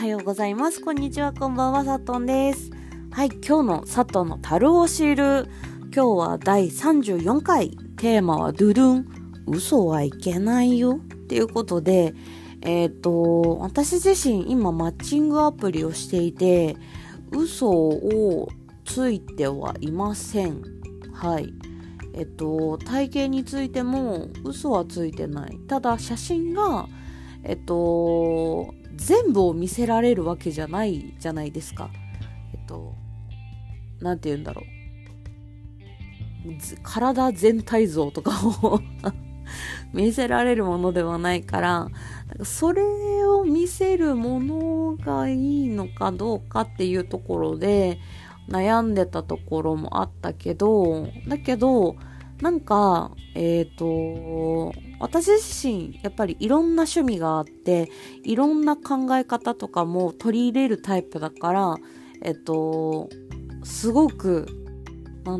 はようございます。こんにちは、こんばんは、さとんです。はい、今日のさとんの樽を知る。今日は第34回。テーマはドゥドゥン。嘘はいけないよ。っていうことで、私自身今マッチングアプリをしていて、嘘をついてはいません。はい。体型についても嘘はついてない。ただ写真が、全部を見せられるわけじゃないじゃないですか。なんて言うんだろう。体全体像とかを見せられるものではないから、なんかそれを見せるものがいいのかどうかっていうところで悩んでたところもあったけど、なんか、私自身、やっぱりいろんな趣味があって、いろんな考え方とかも取り入れるタイプだから、すごく、コ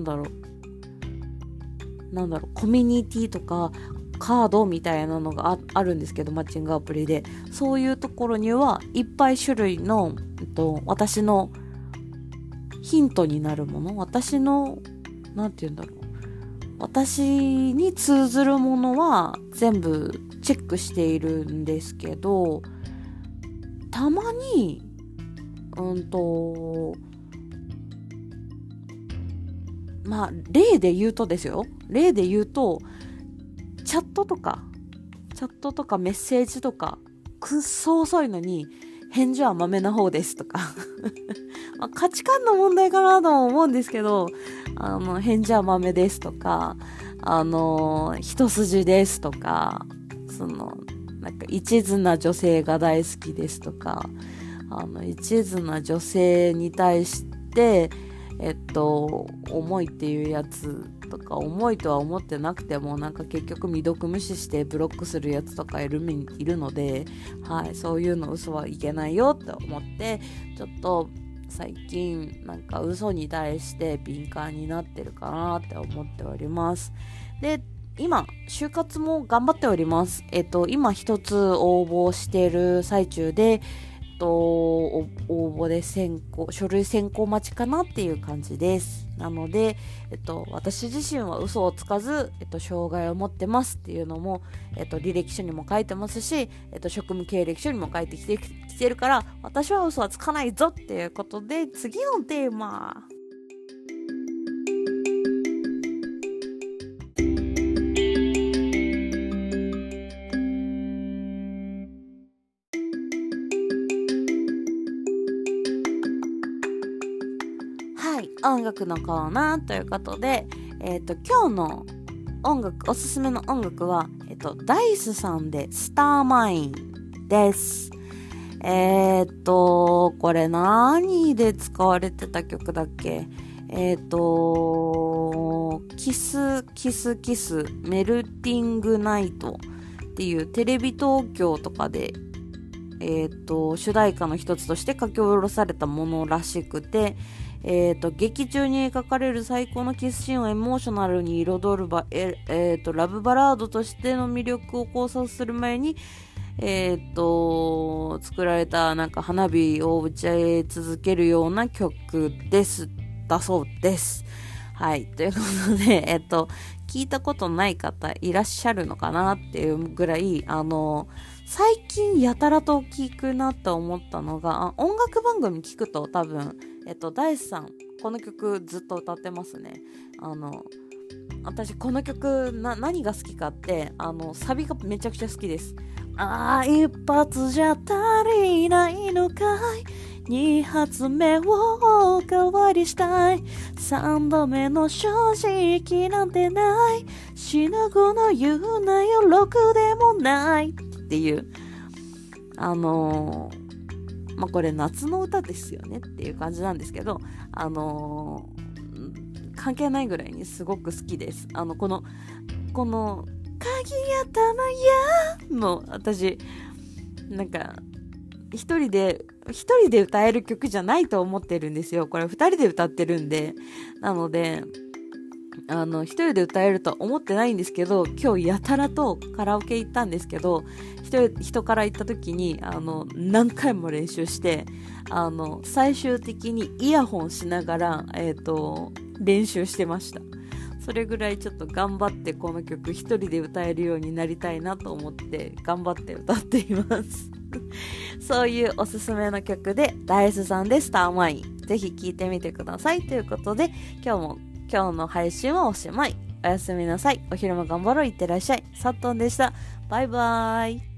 ミュニティとか、カードみたいなのが あるんですけど、マッチングアプリで。そういうところにはいっぱい種類の、私のヒントになるもの、私の、私に通ずるものは全部チェックしているんですけど、たまに例で言うとチャットとかメッセージとかくっそ遅いのに返事はまめな方ですとかまあ価値観の問題かなと思うんですけど、返事はまめですとか、一筋ですとか、一途な女性が大好きですとか、一途な女性に対して、重いっていうやつとか、重いとは思ってなくても、結局未読無視してブロックするやつとかいるので、はい、そういうの嘘はいけないよって思って、ちょっと、最近嘘に対して敏感になってるかなって思っております。で、今就活も頑張っております。今一つ応募してる最中で、応募で書類選考待ちかなっていう感じです。なので、私自身は嘘をつかず、障害を持ってますっていうのも、履歴書にも書いてますし、職務経歴書にも書いてきてるから、私は嘘はつかないぞっていうことで、次のテーマ。音楽のコーナーということで、今日のおすすめの音楽は、ダイスさんでスターマインです。これ何で使われてた曲だっけ？キスメルティングナイトっていうテレビ東京とかで、主題歌の一つとして書き下ろされたものらしくて、劇中に描かれる最高のキスシーンをエモーショナルに彩るラブバラードとしての魅力を考察する前に、作られた花火を打ち続けるような曲ですだそうです。はい、ということで、聞いたことない方いらっしゃるのかなっていうぐらい、最近やたらと聞くなと思ったのが、音楽番組聞くと多分ダイスさんこの曲ずっと歌ってますね。私この曲何が好きかって、サビがめちゃくちゃ好きです。一発じゃ足りないのかい、二発目をおかわりしたい、三度目の正直なんてない、死ぬ子の言うなよろくでもないっていう、これ夏の歌ですよねっていう感じなんですけど、関係ないぐらいにすごく好きです。この鍵頭やの、私一人で歌える曲じゃないと思ってるんですよ。これ二人で歌ってるんで、なので一人で歌えるとは思ってないんですけど、今日やたらとカラオケ行ったんですけど、人から行った時に何回も練習して、最終的にイヤホンしながら、練習してました。それぐらいちょっと頑張ってこの曲一人で歌えるようになりたいなと思って頑張って歌っていますそういうおすすめの曲でDiceさんでスターマイン、ぜひ聴いてみてくださいということで、今日の配信はおしまい。おやすみなさい。お昼も頑張ろう。いってらっしゃい。さっとんでした。バイバーイ。